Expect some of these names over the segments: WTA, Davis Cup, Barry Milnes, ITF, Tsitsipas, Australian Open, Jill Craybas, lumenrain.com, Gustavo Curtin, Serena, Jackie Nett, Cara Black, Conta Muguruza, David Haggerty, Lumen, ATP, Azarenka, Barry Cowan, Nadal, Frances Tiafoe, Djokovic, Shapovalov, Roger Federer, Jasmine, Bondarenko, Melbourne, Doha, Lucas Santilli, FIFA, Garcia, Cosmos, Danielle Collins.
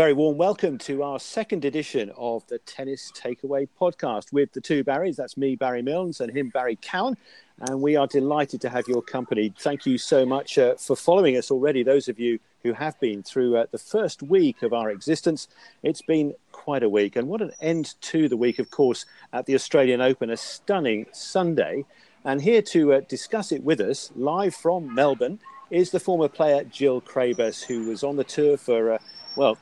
very warm welcome to our second edition of the Tennis Takeaway podcast with the two Barrys. That's me, Barry Milnes, and him, Barry Cowan. And we are delighted to have your company. Thank you so much for following us already, those of you who have been through the first week of our existence. It's been quite a week. And what an end to the week, of course, at the Australian Open, a stunning Sunday. And here to discuss it with us, live from Melbourne, is the former player Jill Craybas, who was on the tour for,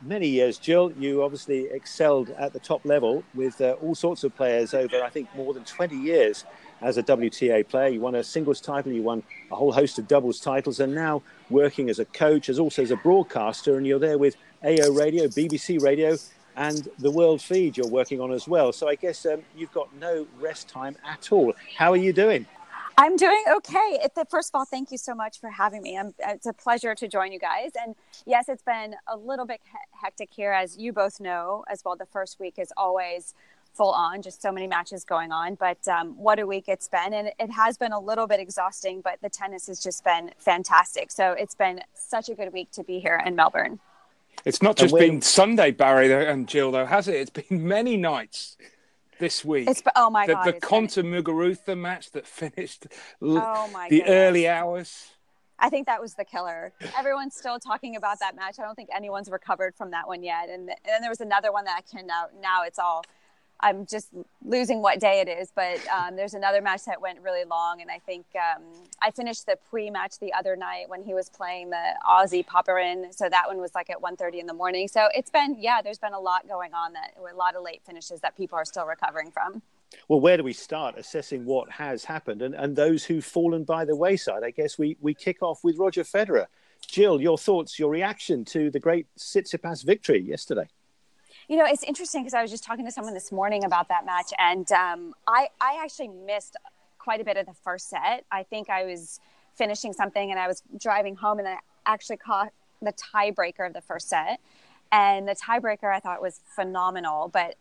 many years. Jill, you obviously excelled at the top level with all sorts of players over, I think, more than 20 years as a WTA player. You won a singles title, you won a whole host of doubles titles, and now working as a coach, as also as a broadcaster, and you're there with AO Radio, BBC Radio, and the World Feed you're working on as well. So I guess you've got no rest time at all. How are you doing? I'm doing okay. First of all, thank you so much for having me. It's a pleasure to join you guys. And yes, it's been a little bit hectic here, as you both know as well. The first week is always full on, just so many matches going on. But what a week it's been. And it has been a little bit exhausting, but the tennis has just been fantastic. So it's been such a good week to be here in Melbourne. It's not just been Sunday, Barry and Jill, though, has it? It's been many nights this week. Oh my God. The Conta Muguruza match that finished early hours. I think that was the killer. Everyone's still talking about that match. I don't think anyone's recovered from that one yet. And then there was another one that I can now it's all, I'm just losing what day it is. But there's another match that went really long. And I think I finished the pre-match the other night when he was playing the Aussie Popperin. So that one was like at 1:30 in the morning. So it's been, there's been a lot going on, a lot of late finishes that people are still recovering from. Well, where do we start assessing what has happened and those who've fallen by the wayside? I guess we kick off with Roger Federer. Jill, your thoughts, your reaction to the great Tsitsipas victory yesterday? You know, it's interesting because I was just talking to someone this morning about that match, and I actually missed quite a bit of the first set. I think I was finishing something and I was driving home, and I actually caught the tiebreaker of the first set. And the tiebreaker I thought was phenomenal, but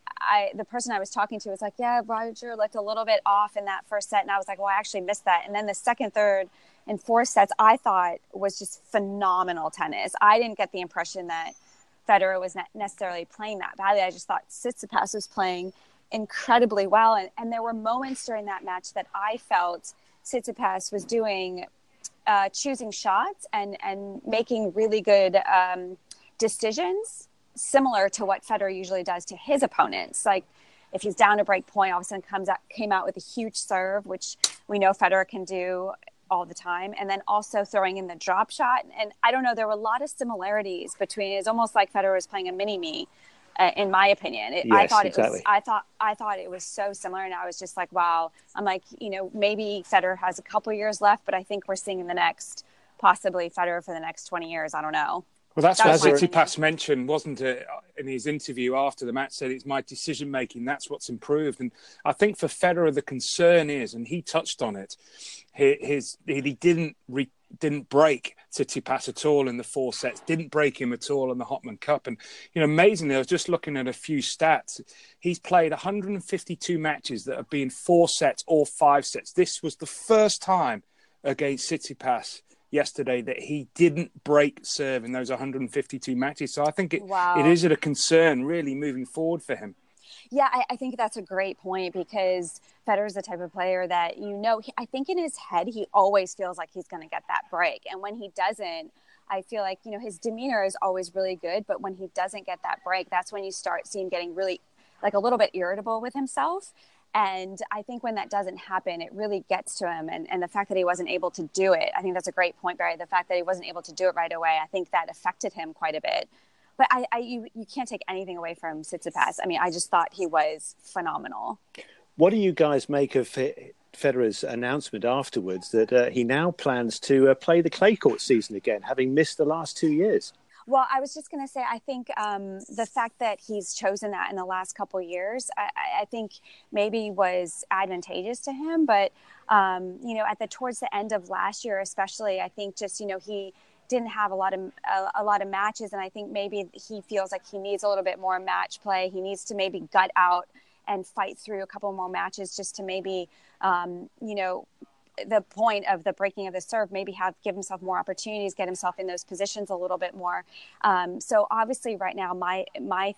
the person I was talking to was like, yeah, Roger looked a little bit off in that first set. And I was like, well, I actually missed that. And then the second, third, and fourth sets I thought was just phenomenal tennis. I didn't get the impression that Federer was not necessarily playing that badly. I just thought Tsitsipas was playing incredibly well. And there were moments during that match that I felt Tsitsipas was doing, choosing shots and making really good decisions, similar to what Federer usually does to his opponents. Like if he's down a break point, all of a sudden came out with a huge serve, which we know Federer can do all the time, and then also throwing in the drop shot. And I don't know, there were a lot of similarities between, it's almost like Federer was playing a mini-me, in my opinion. I thought it was so similar, and I was just like, wow. I'm like, you know, maybe Federer has a couple years left, but I think we're seeing possibly Federer for the next 20 years. I don't know. Well, that's what Tsitsipas mentioned, wasn't it, in his interview after the match, said it's my decision-making, that's what's improved. And I think for Federer, the concern is, and he touched on it, he didn't break Tsitsipas at all in the four sets, didn't break him at all in the Hopman Cup. And, you know, amazingly, I was just looking at a few stats. He's played 152 matches that have been four sets or five sets. This was the first time against Tsitsipas yesterday that he didn't break serve in those 152 matches. So I think it is a concern really moving forward for him. Yeah, I think that's a great point, because Federer's the type of player that, you know, I think in his head, he always feels like he's going to get that break. And when he doesn't, I feel like, you know, his demeanor is always really good. But when he doesn't get that break, that's when you start seeing him getting really like a little bit irritable with himself. And I think when that doesn't happen, it really gets to him. And the fact that he wasn't able to do it, I think that's a great point, Barry. The fact that he wasn't able to do it right away, I think that affected him quite a bit. But you can't take anything away from Tsitsipas. I mean, I just thought he was phenomenal. What do you guys make of Federer's announcement afterwards that he now plans to play the clay court season again, having missed the last 2 years? Well, I was just going to say, I think the fact that he's chosen that in the last couple of years, I think maybe was advantageous to him. But, you know, towards the end of last year, especially, I think just, you know, he didn't have a lot of matches. And I think maybe he feels like he needs a little bit more match play. He needs to maybe gut out and fight through a couple more matches just to maybe, you know, the point of the breaking of the serve, maybe give himself more opportunities, get himself in those positions a little bit more. So obviously right now my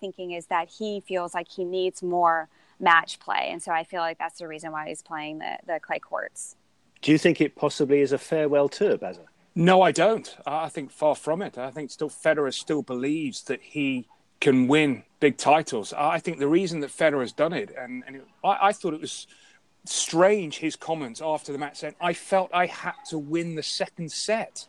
thinking is that he feels like he needs more match play. And so I feel like that's the reason why he's playing the clay courts. Do you think it possibly is a farewell tour, Baza? No, I don't. I think far from it. I think Federer still believes that he can win big titles. I think the reason that Federer's done it, and I thought it was strange, his comments after the match saying, I felt I had to win the second set.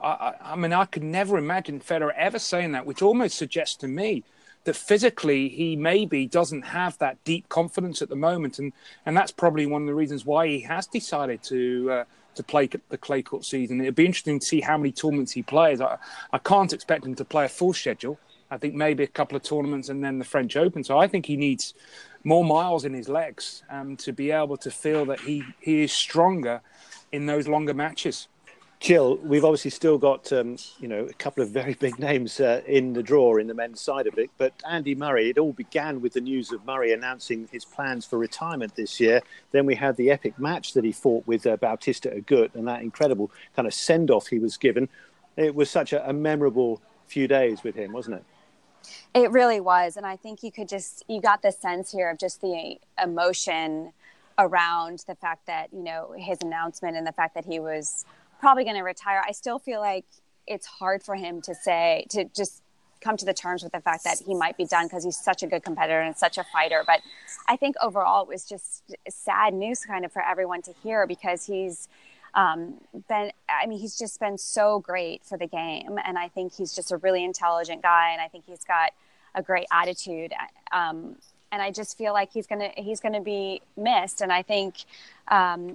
I mean, I could never imagine Federer ever saying that, which almost suggests to me that physically he maybe doesn't have that deep confidence at the moment. And that's probably one of the reasons why he has decided to play the clay court season. It'd be interesting to see how many tournaments he plays. I can't expect him to play a full schedule. I think maybe a couple of tournaments and then the French Open. So I think he needs more miles in his legs to be able to feel that he is stronger in those longer matches. Jill, we've obviously still got a couple of very big names in the draw in the men's side of it. But Andy Murray, it all began with the news of Murray announcing his plans for retirement this year. Then we had the epic match that he fought with Bautista Agut and that incredible kind of send-off he was given. It was such a memorable few days with him, wasn't it? It really was. And I think you got the sense here of just the emotion around the fact that, his announcement and the fact that he was probably going to retire. I still feel like it's hard for him to just come to the terms with the fact that he might be done because he's such a good competitor and such a fighter. But I think overall it was just sad news kind of for everyone to hear because he's he's just been so great for the game. And I think he's just a really intelligent guy. And I think he's got a great attitude. And I just feel like he's going to be missed. And I think,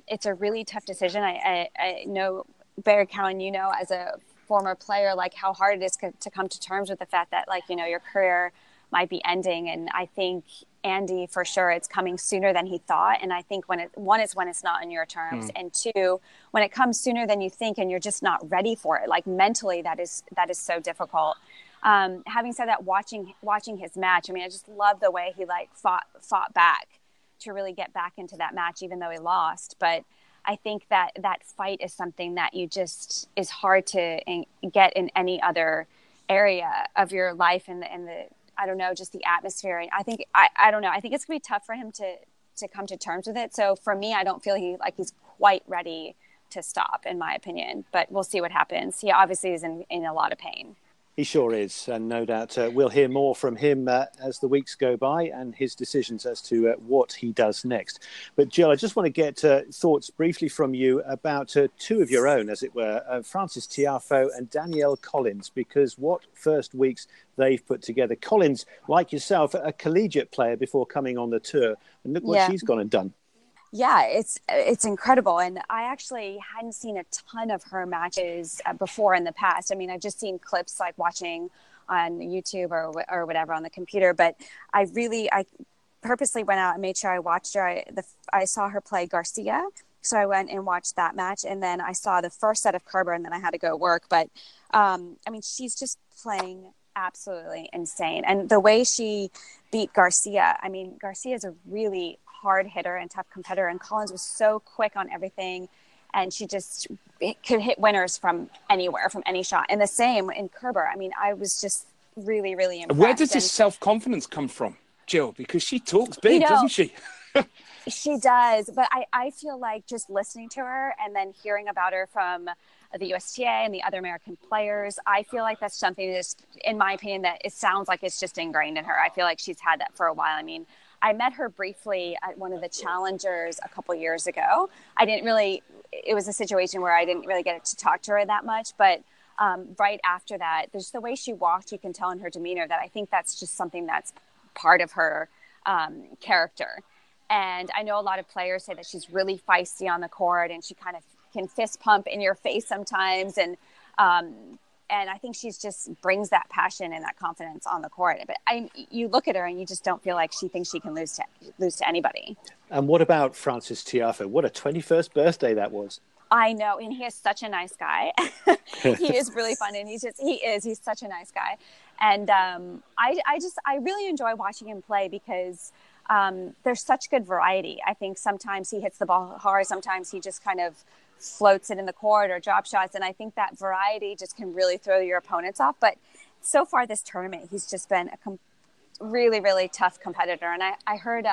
it's a really tough decision. I know Barry Cowan, as a former player, like how hard it is to come to terms with the fact that your career might be ending. And I think Andy, for sure, it's coming sooner than he thought. And I think when it's not on your terms, and two, when it comes sooner than you think and you're just not ready for it, like mentally, that is so difficult. Having said that, watching his match, I mean, I just love the way he fought back to really get back into that match, even though he lost. But I think that fight is something that is hard to get in any other area of your life in the I don't know, just the atmosphere. And I think, I don't know. I think it's going to be tough for him to come to terms with it. So for me, I don't feel he's quite ready to stop, in my opinion. But we'll see what happens. He obviously is in a lot of pain. He sure is. And no doubt we'll hear more from him as the weeks go by and his decisions as to what he does next. But Jill, I just want to get thoughts briefly from you about two of your own, as it were, Frances Tiafoe and Danielle Collins, because what first weeks they've put together. Collins, like yourself, a collegiate player before coming on the tour. And look what she's gone and done. Yeah, it's incredible. And I actually hadn't seen a ton of her matches before in the past. I mean, I've just seen clips like watching on YouTube or whatever on the computer. But I purposely went out and made sure I watched her. I saw her play Garcia. So I went and watched that match. And then I saw the first set of Kerber and then I had to go work. But she's just playing absolutely insane. And the way she beat Garcia, I mean, Garcia is a really hard hitter and tough competitor, and Collins was so quick on everything, and she just could hit winners from anywhere, from any shot. And the same in Kerber. I mean, I was just really, really impressed. Where does this self-confidence come from, Jill? Because she talks big, doesn't she? She does, but I feel like just listening to her and then hearing about her from the USTA and the other American players, I feel like that's something that's, in my opinion, that it sounds like it's just ingrained in her. I feel like she's had that for a while. I mean, I met her briefly at one of the challengers a couple years ago. It was a situation where I didn't really get to talk to her that much, but right after that, there's the way she walked, you can tell in her demeanor that I think that's just something that's part of her character. And I know a lot of players say that she's really feisty on the court and she kind of can fist pump in your face sometimes. And I think she's just brings that passion and that confidence on the court. But you look at her and you just don't feel like she thinks she can lose to anybody. And what about Frances Tiafoe? What a 21st birthday that was. I know. And he is such a nice guy. He is really fun. And he's such a nice guy. And I really enjoy watching him play because There's such good variety. I think sometimes he hits the ball hard, sometimes he just kind of floats it in the court or drop shots. And I think that variety just can really throw your opponents off. But so far this tournament, he's just been a really, really tough competitor. And I heard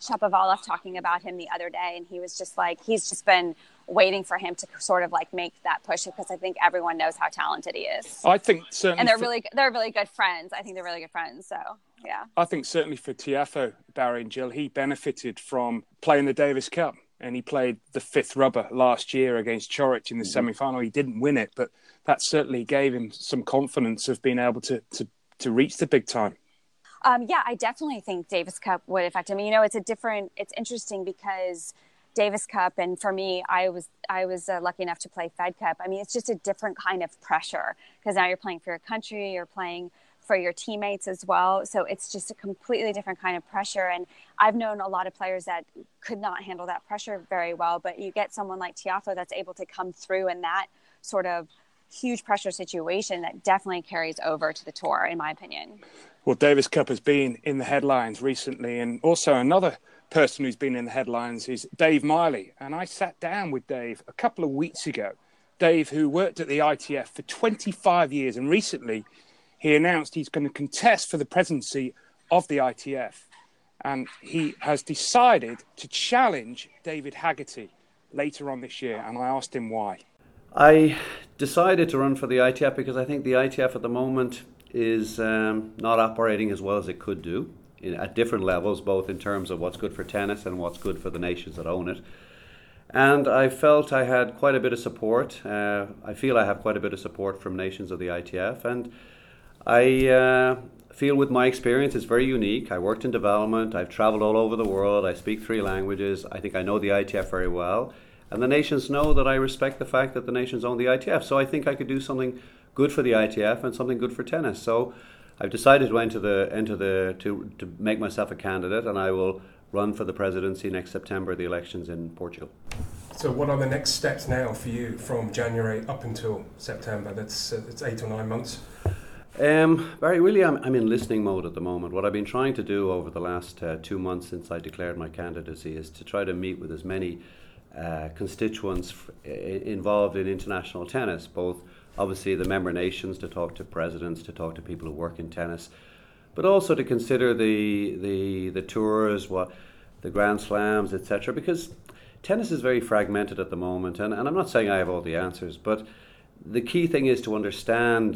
Shapovalov talking about him the other day, and he was just like, he's just been waiting for him to sort of like make that push, because I think everyone knows how talented he is. I think certainly, and they're really good friends. I think they're really good friends. So yeah, I think certainly for Tiafoe, Barry and Jill, he benefited from playing the Davis Cup, and he played the fifth rubber last year against Coric in the semi-final. He didn't win it, but that certainly gave him some confidence of being able to reach the big time. Yeah, I definitely think Davis Cup would affect him. You know, it's interesting because Davis Cup, and for me, I was lucky enough to play Fed Cup. I mean, it's just a different kind of pressure, because now you're playing for your country, you're playing for your teammates as well. So it's just a completely different kind of pressure. And I've known a lot of players that could not handle that pressure very well, but you get someone like Tiafoe that's able to come through in that sort of huge pressure situation that definitely carries over to the tour, in my opinion. Well, Davis Cup has been in the headlines recently, and also another person who's been in the headlines is Dave Miley. And I sat down with Dave a couple of weeks ago. Dave, who worked at the ITF for 25 years, and recently he announced he's going to contest for the presidency of the ITF. And he has decided to challenge David Haggerty later on this year, and I asked him why. I decided to run for the ITF because I think the ITF at the moment is not operating as well as it could do at different levels, both in terms of what's good for tennis and what's good for the nations that own it. And I felt I had quite a bit of support. I feel I have quite a bit of support from nations of the ITF. And I feel with my experience, it's very unique. I worked in development. I've traveled all over the world. I speak 3 languages. I think I know the ITF very well. And the nations know that I respect the fact that the nations own the ITF. So I think I could do something good for the ITF and something good for tennis. So I've decided to enter to make myself a candidate, and I will run for the presidency next September, the elections in Portugal. So what are the next steps now for you from January up until September? That's 8 or 9 months. Barry, really, I'm in listening mode at the moment. What I've been trying to do over the last 2 months since I declared my candidacy is to try to meet with as many constituents involved in international tennis, both obviously the member nations, to talk to presidents, to talk to people who work in tennis, but also to consider the tours, what the Grand Slams, etc., because tennis is very fragmented at the moment, and I'm not saying I have all the answers, but the key thing is to understand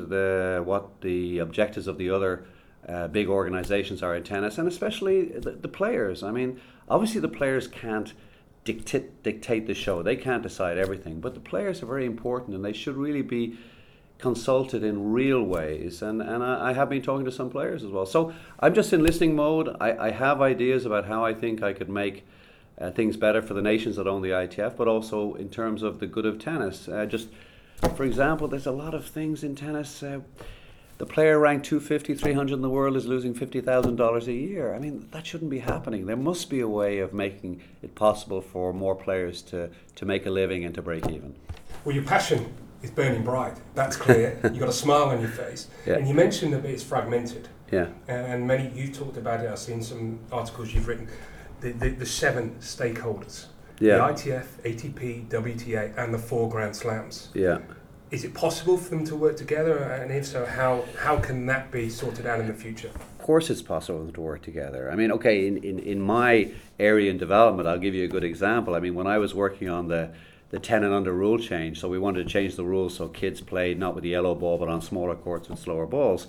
what the objectives of the other big organizations are in tennis, and especially the players. I mean, obviously the players can't dictate the show. They can't decide everything, but the players are very important, and they should really be consulted in real ways, and I have been talking to some players as well. So I'm just in listening mode. I have ideas about how I think I could make things better for the nations that own the ITF, but also in terms of the good of tennis. Just for example, there's a lot of things in tennis. The player ranked 250, 300 in the world is losing $50,000 a year. I mean, that shouldn't be happening. There must be a way of making it possible for more players to make a living and to break even. Well, your passion is burning bright. That's clear. You've got a smile on your face. Yeah. And you mentioned that it's fragmented. Yeah. And many, you talked about it. I've seen some articles you've written. The 7 stakeholders. Yeah. The ITF, ATP, WTA, and the 4 Grand Slams. Yeah. Is it possible for them to work together, and if so, how can that be sorted out in the future? Of course it's possible to work together. I mean, okay, in my area in development, I'll give you a good example. I mean, when I was working on the 10 and under rule change, so we wanted to change the rules so kids played not with the yellow ball but on smaller courts with slower balls.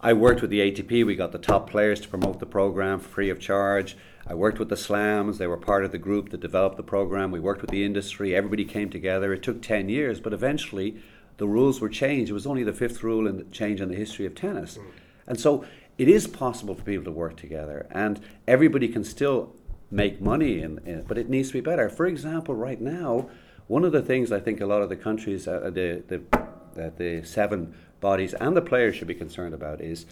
I worked with the ATP. We got the top players to promote the program free of charge. I worked with the Slams. They were part of the group that developed the program. We worked with the industry. Everybody came together. It took 10 years, but eventually the rules were changed. It was only the 5th rule and change in the history of tennis. And so it is possible for people to work together, and everybody can still make money, but it needs to be better. For example, right now, one of the things I think a lot of the countries, the 7 bodies and the players should be concerned about is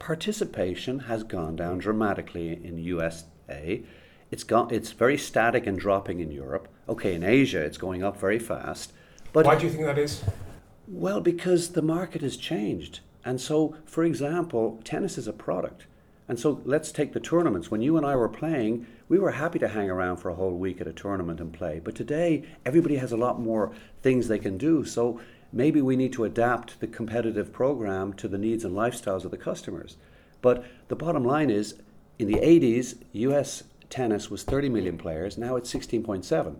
participation has gone down dramatically in USTA. It's very static and dropping in Europe. Okay, in Asia it's going up very fast. But why do you think that is? Well, because the market has changed. And so, for example, tennis is a product. And so let's take the tournaments. When you and I were playing, we were happy to hang around for a whole week at a tournament and play. But today, everybody has a lot more things they can do. So maybe we need to adapt the competitive program to the needs and lifestyles of the customers. But the bottom line is, in the 80s, US tennis was 30 million players. Now it's 16.7.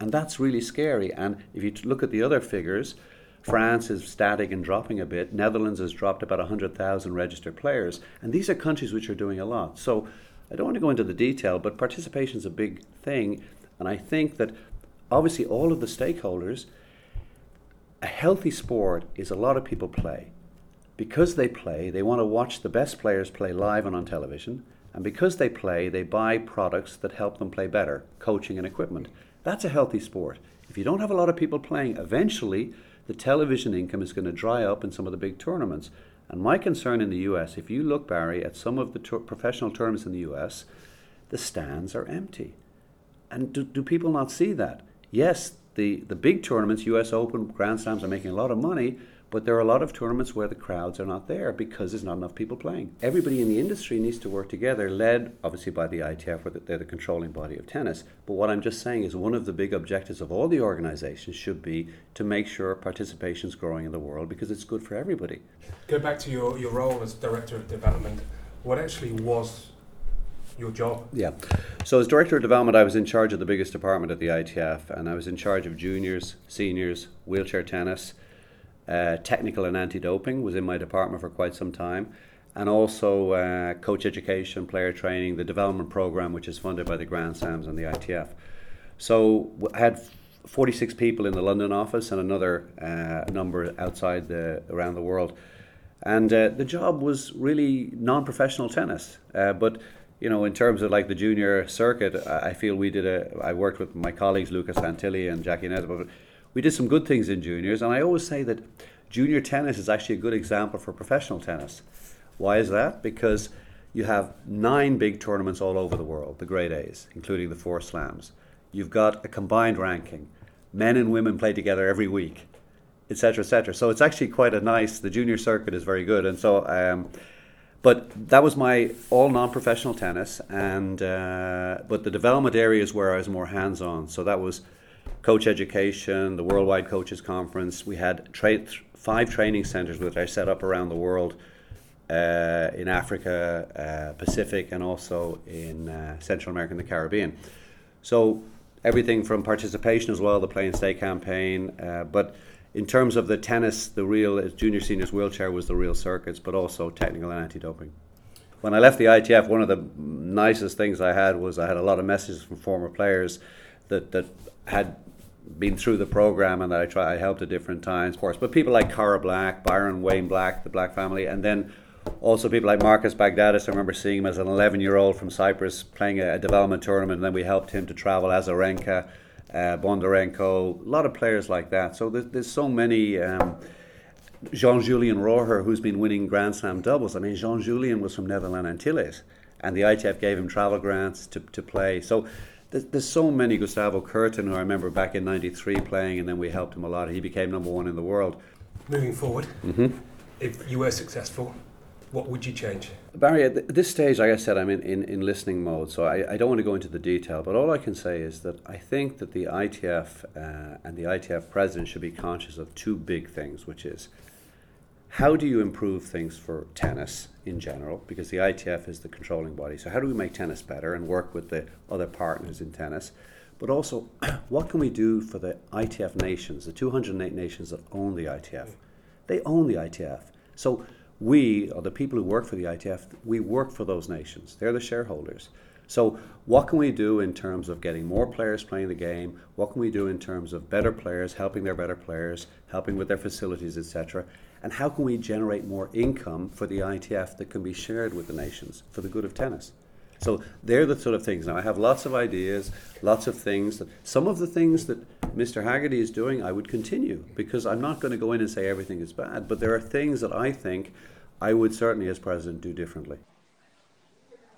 And that's really scary. And if you look at the other figures, France is static and dropping a bit. Netherlands has dropped about 100,000 registered players. And these are countries which are doing a lot. So I don't want to go into the detail, but participation is a big thing. And I think that obviously all of the stakeholders, a healthy sport is a lot of people play. Because they play, they want to watch the best players play live and on television. And because they play, they buy products that help them play better, coaching and equipment. That's a healthy sport. If you don't have a lot of people playing, eventually the television income is going to dry up in some of the big tournaments. And my concern in the US, if you look, Barry, at some of the professional tournaments in the US, the stands are empty. And do people not see that? Yes, the big tournaments, US Open, Grand Slams, are making a lot of money, but there are a lot of tournaments where the crowds are not there because there's not enough people playing. Everybody in the industry needs to work together, led obviously by the ITF, where they're the controlling body of tennis. But what I'm just saying is one of the big objectives of all the organizations should be to make sure participation is growing in the world because it's good for everybody. Go back to your role as Director of Development. What actually was your job? Yeah. So as Director of Development, I was in charge of the biggest department at the ITF, and I was in charge of juniors, seniors, wheelchair tennis. Technical and anti-doping was in my department for quite some time, and also coach education, player training, the development program, which is funded by the Grand Slams and the ITF. So I had 46 people in the London office and another number outside around the world. And the job was really non-professional tennis, but you know, in terms of like the junior circuit, I feel we did I worked with my colleagues Lucas Santilli and Jackie Nett. We did some good things in juniors, and I always say that junior tennis is actually a good example for professional tennis. Why is that? Because you have 9 big tournaments all over the world, the grade A's, including the 4 slams. You've got a combined ranking. Men and women play together every week, etc., etc. So it's actually quite the junior circuit is very good. And so, but that was my all non-professional tennis, and but the development areas where I was more hands-on. So that was coach education, the Worldwide Coaches Conference. We had 5 training centers which I set up around the world, in Africa, Pacific, and also in Central America and the Caribbean. So everything from participation as well, the Play and Stay campaign, but in terms of the tennis, the real junior seniors wheelchair was the real circuits, but also technical and anti-doping. When I left the ITF, one of the nicest things I had was I had a lot of messages from former players that had been through the program and that I helped at different times, of course. But people like Cara Black, Byron Wayne Black, the Black family, and then also people like Marcus Baghdadis. I remember seeing him as an 11-year-old from Cyprus playing a development tournament, and then we helped him to travel. Azarenka, Bondarenko, a lot of players like that. So there's so many. Jean-Julien Roher, who's been winning Grand Slam doubles. I mean, Jean-Julien was from Netherlands Antilles, and the ITF gave him travel grants to play. So there's so many. Gustavo Curtin, who I remember back in 93 playing, and then we helped him a lot. He became number 1 in the world. Moving forward, If you were successful, what would you change? Barry, at this stage, like I said, I'm in listening mode, so I don't want to go into the detail, but all I can say is that I think that the ITF and the ITF president should be conscious of 2 big things, which is how do you improve things for tennis in general? Because the ITF is the controlling body. So how do we make tennis better and work with the other partners in tennis? But also, what can we do for the ITF nations, the 208 nations that own the ITF? They own the ITF. So we, or the people who work for the ITF, we work for those nations. They're the shareholders. So what can we do in terms of getting more players playing the game? What can we do in terms of better players, helping their better players, helping with their facilities, etc.? And how can we generate more income for the ITF that can be shared with the nations for the good of tennis? So they're the sort of things. Now, I have lots of ideas, lots of things. Some of the things that Mr. Haggerty is doing, I would continue, because I'm not going to go in and say everything is bad. But there are things that I think I would certainly, as president, do differently.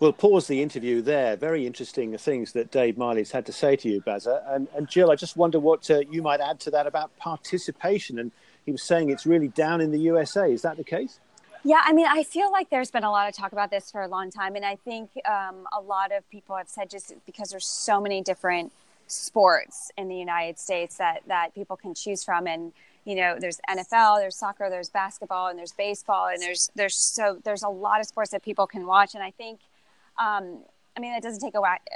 We'll pause the interview there. Very interesting things that Dave Miley's had to say to you, Bazza. And Jill, I just wonder what you might add to that about participation. And he was saying it's really down in the USA. Is that the case? Yeah, I mean, I feel like there's been a lot of talk about this for a long time. And I think a lot of people have said, just because there's so many different sports in the United States that people can choose from. And, you know, there's NFL, there's soccer, there's basketball, and there's baseball. And there's a lot of sports that people can watch. And I think, I mean, that doesn't take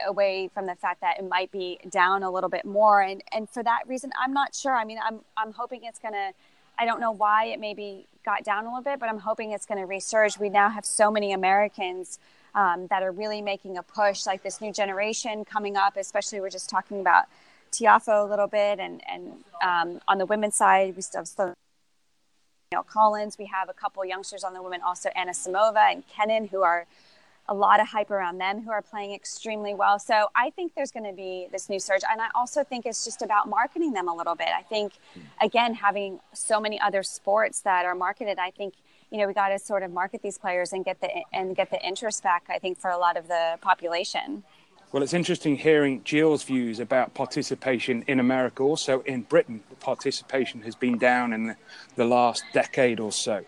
away from the fact that it might be down a little bit more. And for that reason, I'm not sure. I mean, I'm hoping it's going to, I don't know why it maybe got down a little bit, but I'm hoping it's going to resurge. We now have so many Americans that are really making a push, like this new generation coming up, especially we're just talking about Tiafoe a little bit. And on the women's side, we still have Danielle Collins. We have a couple youngsters on the women, also Anna Samova and Kennan, who are a lot of hype around them, who are playing extremely well. So I think there's going to be this new surge. And I also think it's just about marketing them a little bit. I think, again, having so many other sports that are marketed, I think, you know, we got to sort of market these players and get the interest back, I think, for a lot of the population. Well, it's interesting hearing Jill's views about participation in America. Also in Britain, the participation has been down in the last decade or so.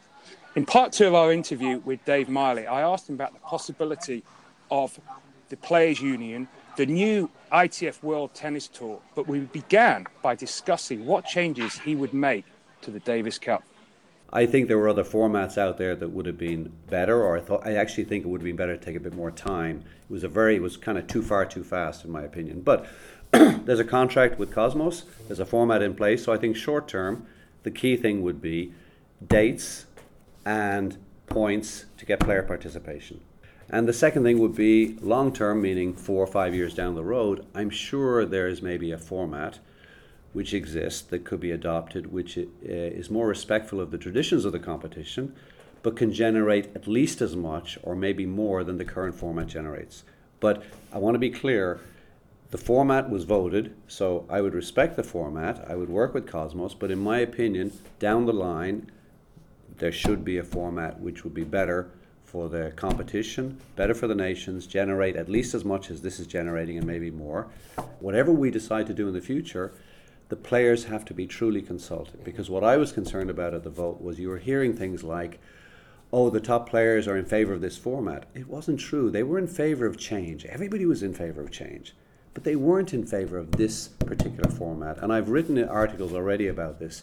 In part two of our interview with Dave Miley, I asked him about the possibility of the Players' Union, the new ITF World Tennis Tour, but we began by discussing what changes he would make to the Davis Cup. I think there were other formats out there that would have been better, or I actually think it would have been better to take a bit more time. It was kind of too far, too fast, in my opinion. But there's a contract with Cosmos, there's a format in place, so I think short term, the key thing would be dates and points to get player participation. And the second thing would be long-term, meaning 4 or 5 years down the road, I'm sure there is maybe a format which exists that could be adopted, which is more respectful of the traditions of the competition, but can generate at least as much or maybe more than the current format generates. But I want to be clear, the format was voted, so I would respect the format, I would work with Cosmos, but in my opinion, down the line, there should be a format which would be better for the competition, better for the nations, generate at least as much as this is generating and maybe more. Whatever we decide to do in the future, the players have to be truly consulted, because what I was concerned about at the vote was you were hearing things like, oh, the top players are in favor of this format. It wasn't true. They were in favor of change. Everybody was in favor of change, but they weren't in favor of this particular format. And I've written articles already about this.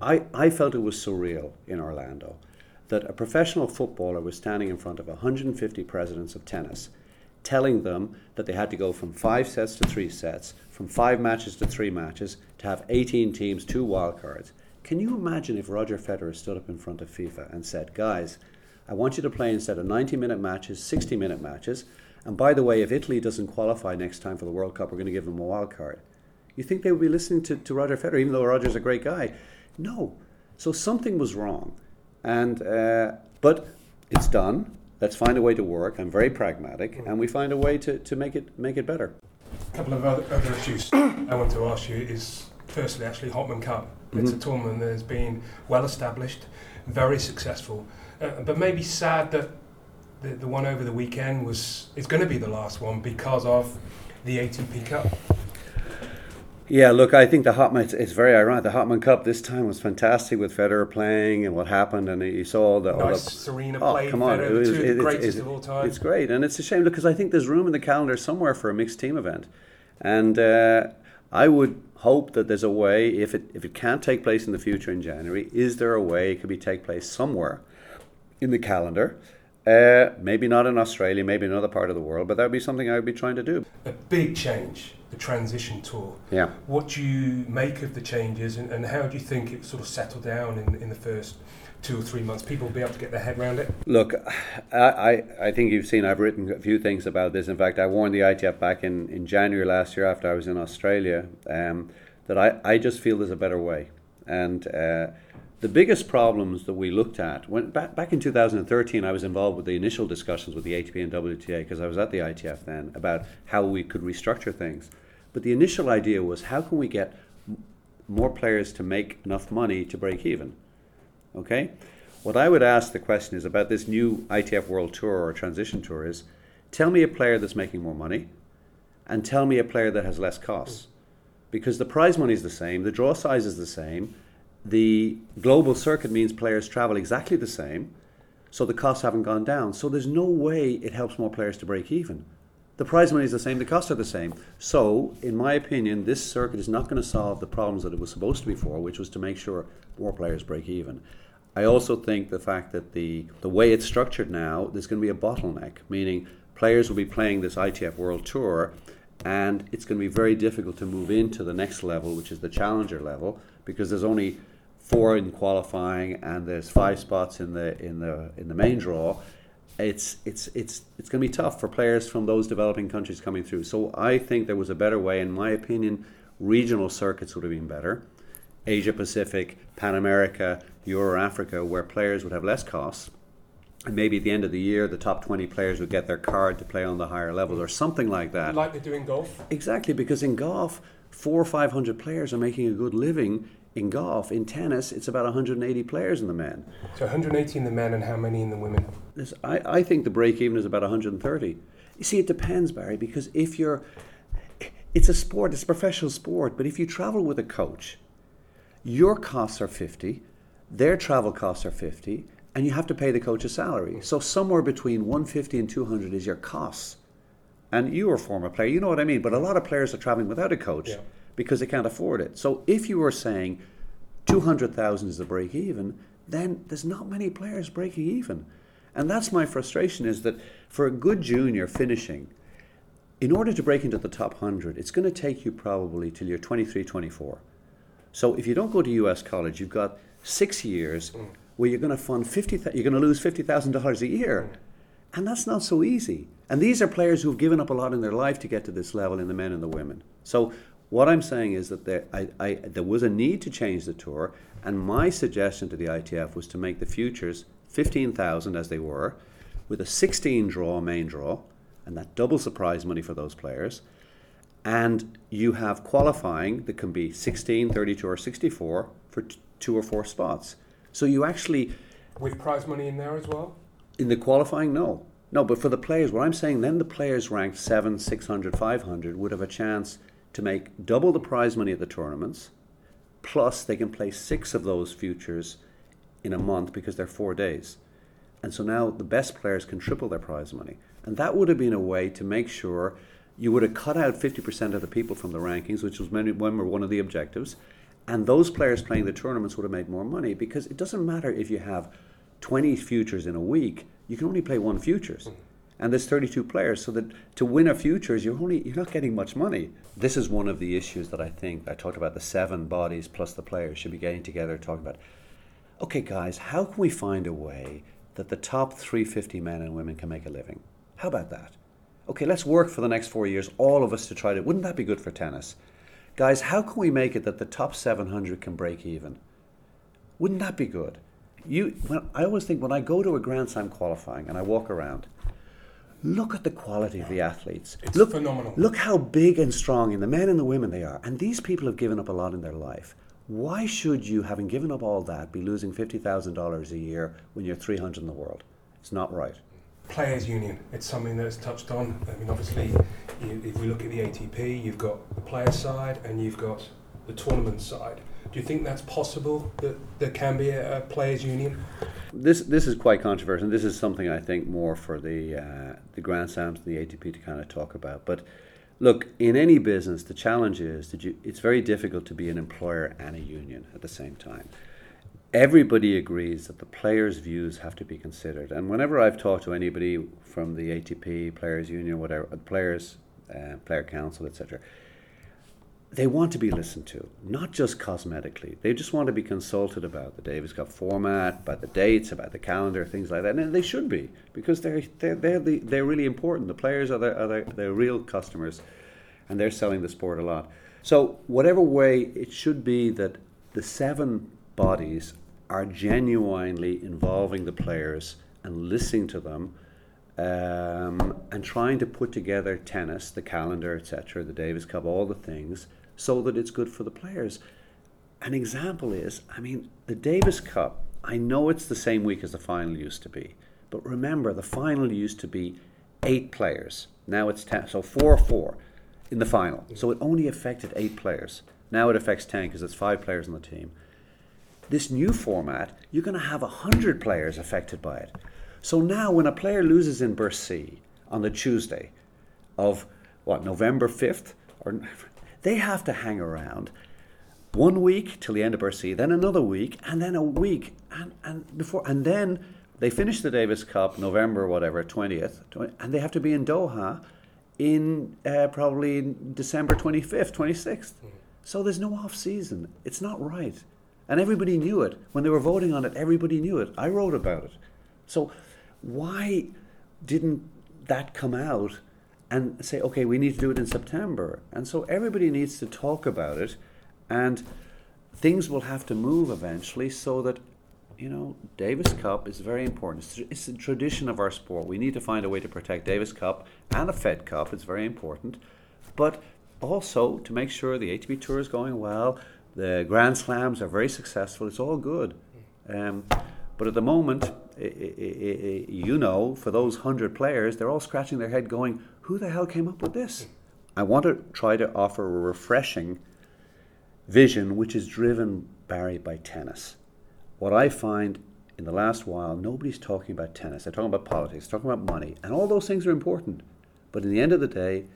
I felt it was surreal in Orlando that a professional footballer was standing in front of 150 presidents of tennis, telling them that they had to go from 5 sets to 3 sets, from 5 matches to 3 matches, to have 18 teams, 2 wildcards. Can you imagine if Roger Federer stood up in front of FIFA and said, guys, I want you to play instead of 90-minute matches, 60-minute matches, and by the way, if Italy doesn't qualify next time for the World Cup, we're going to give them a wild card. You think they would be listening to Roger Federer, even though Roger's a great guy? No. So something was wrong. But it's done. Let's find a way to work. I'm very pragmatic. And we find a way to make it better. A couple of other issues I want to ask you is, firstly, actually, Hopman Cup. Mm-hmm. It's a tournament that has been well-established, very successful. But maybe sad that the one over the weekend is going to be the last one because of the ATP Cup. Yeah, look, I think it's very ironic. The Hopman Cup this time was fantastic with Federer playing and what happened, and you saw all the Serena played. Come on, Federer, the greatest of all time. It's great, and it's a shame because I think there's room in the calendar somewhere for a mixed team event, and I would hope that there's a way if it can't take place in the future in January, is there a way it could be take place somewhere in the calendar? Maybe not in Australia, maybe in another part of the world, but that would be something I would be trying to do. A big change, the transition tour. Yeah. What do you make of the changes and how do you think it sort of settled down in the first 2 or 3 months? People will be able to get their head around it? Look, I think you've seen, I've written a few things about this. In fact, I warned the ITF back in January last year after I was in Australia that I just feel there's a better way. And the biggest problems that we looked at, back in 2013, I was involved with the initial discussions with the ATP and WTA because I was at the ITF then about how we could restructure things. But the initial idea was how can we get more players to make enough money to break even? Okay? What I would ask the question is about this new ITF World Tour or transition tour is, tell me a player that's making more money and tell me a player that has less costs. Because the prize money is the same, the draw size is the same, the global circuit means players travel exactly the same. So the costs haven't gone down. So there's no way it helps more players to break even. The prize money is the same, the costs are the same. So, in my opinion, this circuit is not going to solve the problems that it was supposed to be for, which was to make sure more players break even. I also think the fact that the way it's structured now, there's going to be a bottleneck, meaning players will be playing this ITF World Tour, and it's going to be very difficult to move into the next level, which is the challenger level, because there's only 4 in qualifying and there's 5 spots in the main draw. It's going to be tough for players from those developing countries coming through. So I think there was a better way. In my opinion, regional circuits would have been better. Asia Pacific, Pan America, Euro Africa, where players would have less costs. And maybe at the end of the year, the top 20 players would get their card to play on the higher levels or something like that. Like they do in golf? Exactly, because in golf, 400 or 500 players are making a good living. In golf, in tennis, it's about 180 players in the men. So 180 in the men, and how many in the women? I think the break-even is about 130. You see, it depends, Barry, because if you're... It's a sport, it's a professional sport, but if you travel with a coach, your costs are 50, their travel costs are 50, and you have to pay the coach a salary. So somewhere between 150 and 200 is your costs. And you were a former player, you know what I mean, but a lot of players are traveling without a coach. Yeah. Because they can't afford it. So if you were saying 200,000 is the break even, then there's not many players breaking even. And that's my frustration, is that for a good junior finishing, in order to break into the top 100, it's going to take you probably till you're 23, 24. So if you don't go to US college, you've got 6 years where you're going to fund you're going to lose $50,000 a year. And that's not so easy. And these are players who've given up a lot in their life to get to this level, in the men and the women. So what I'm saying is that there was a need to change the tour, and my suggestion to the ITF was to make the futures 15,000 as they were, with a 16 draw, main draw, and that doubles the prize money for those players. And you have qualifying that can be 16, 32 or 64 for 2 or 4 spots. So you actually... With prize money in there as well? In the qualifying, no. No, but for the players, what I'm saying, then the players ranked 7, 600, 500 would have a chance to make double the prize money at the tournaments, plus they can play 6 of those futures in a month because they're 4 days. And so now the best players can triple their prize money. And that would have been a way to make sure you would have cut out 50% of the people from the rankings, which was one of the objectives, and those players playing the tournaments would have made more money, because it doesn't matter if you have 20 futures in a week, you can only play 1 futures. And there's 32 players, so that to win a futures, you're not getting much money. This is one of the issues that I think I talked about. The 7 bodies plus the players should be getting together talking about, okay, guys, how can we find a way that the top 350 men and women can make a living? How about that? Okay, let's work for the next 4 years, all of us, to try to... Wouldn't that be good for tennis? Guys, how can we make it that the top 700 can break even? Wouldn't that be good? I always think, when I go to a Grand Slam qualifying and I walk around, look at the quality of the athletes. It's phenomenal. Look how big and strong in the men and the women they are. And these people have given up a lot in their life. Why should you, having given up all that, be losing $50,000 a year when you're 300 in the world? It's not right. Players' union, it's something that's touched on. I mean, obviously, if we look at the ATP, you've got the player side and you've got the tournament side. Do you think that's possible, that there can be a players' union? This is quite controversial, and this is something I think more for the Grand Slams and the ATP to kind of talk about. But look, in any business, the challenge is that it's very difficult to be an employer and a union at the same time. Everybody agrees that the players' views have to be considered. And whenever I've talked to anybody from the ATP, players' union, whatever, players, player council, etc., they want to be listened to, not just cosmetically. They just want to be consulted about the Davis Cup format, about the dates, about the calendar, things like that. And they should be, because they're really important. The players are the real customers, and they're selling the sport a lot. So whatever way, it should be that the 7 bodies are genuinely involving the players and listening to them, and trying to put together tennis, the calendar, etc., the Davis Cup, all the things, so that it's good for the players. An example is, the Davis Cup, I know it's the same week as the final used to be, but remember, the final used to be 8 players. Now it's 10, so 4-4 in the final. So it only affected 8 players. Now it affects 10 because it's 5 players on the team. This new format, you're going to have 100 players affected by it. So now when a player loses in Bercy on the Tuesday of, November 5th? They have to hang around 1 week till the end of Bercy, then another week, and then a week, and then they finish the Davis Cup November 20th, and they have to be in Doha in probably December 25th, 26th. So there's no off season. It's not right, and everybody knew it when they were voting on it. Everybody knew it. I wrote about it. So why didn't that come out and say, okay, we need to do it in September? And so everybody needs to talk about it, and things will have to move eventually so that, Davis Cup is very important. It's the tradition of our sport. We need to find a way to protect Davis Cup and a Fed Cup. It's very important. But also to make sure the ATP Tour is going well, the Grand Slams are very successful. It's all good. But at the moment, for those 100 players, they're all scratching their head going, who the hell came up with this? I want to try to offer a refreshing vision which is driven, Barry, by tennis. What I find in the last while, nobody's talking about tennis. They're talking about politics, talking about money, and all those things are important. But in the end of the day,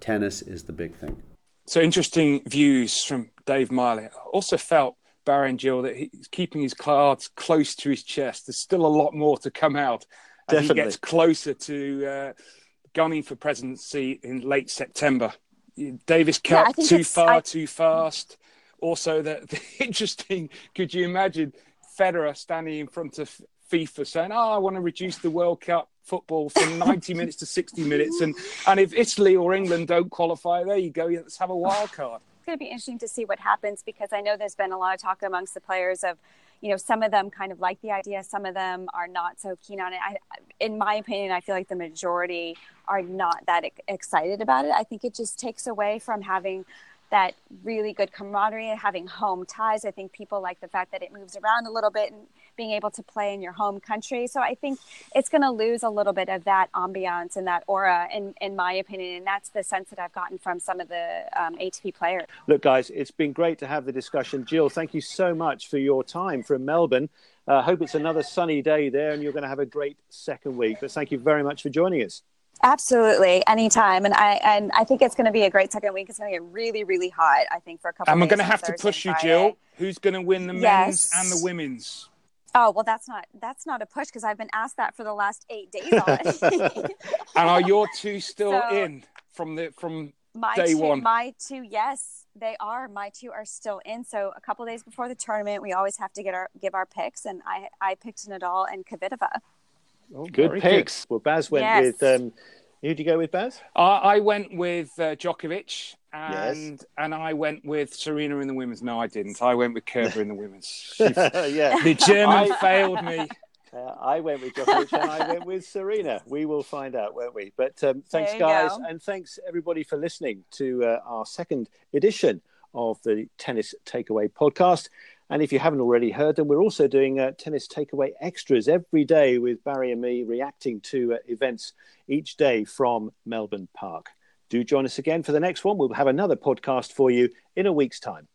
tennis is the big thing. So interesting views from Dave Miley. I also felt, Barry and Jill, that he's keeping his cards close to his chest. There's still a lot more to come out as Definitely. He gets closer to gunning for presidency in late September. Davis Cup, too fast. Also, the interesting, could you imagine Federer standing in front of FIFA saying, I want to reduce the World Cup football from 90 minutes to 60 minutes. And if Italy or England don't qualify, there you go, let's have a wild card. It's going to be interesting to see what happens, because I know there's been a lot of talk amongst the players of, some of them kind of like the idea, some of them are not so keen on it. In my opinion, I feel like the majority are not that excited about it. I think it just takes away from having that really good camaraderie and having home ties. I think people like the fact that it moves around a little bit and being able to play in your home country. So I think it's going to lose a little bit of that ambiance and that aura, in my opinion. And that's the sense that I've gotten from some of the ATP players. Look, guys, it's been great to have the discussion. Jill, thank you so much for your time from Melbourne. I hope it's another sunny day there and you're going to have a great second week. But thank you very much for joining us. Absolutely, anytime, and I think it's going to be a great second week. It's going to get really, really hot, I think, for a couple. And we're going to have to push you, Jill. Who's going to win the men's and the women's? Oh well, that's not a push, because I've been asked that for the last 8 days already. And are your two still in from day one? My two, yes, they are. My two are still in. So a couple of days before the tournament, we always have to give our picks, and I picked Nadal and Kvitova. Oh, good picks. Good. Well, Baz went with... who did you go with, Baz? I went with Djokovic and I went with Serena in the women's. No, I didn't. I went with Kerber in the women's. The German failed me. I went with Djokovic and I went with Serena. We will find out, won't we? But thanks, guys. Go. And thanks, everybody, for listening to our second edition of the Tennis Takeaway podcast. And if you haven't already heard them, we're also doing Tennis Takeaway Extras every day, with Barry and me reacting to events each day from Melbourne Park. Do join us again for the next one. We'll have another podcast for you in a week's time.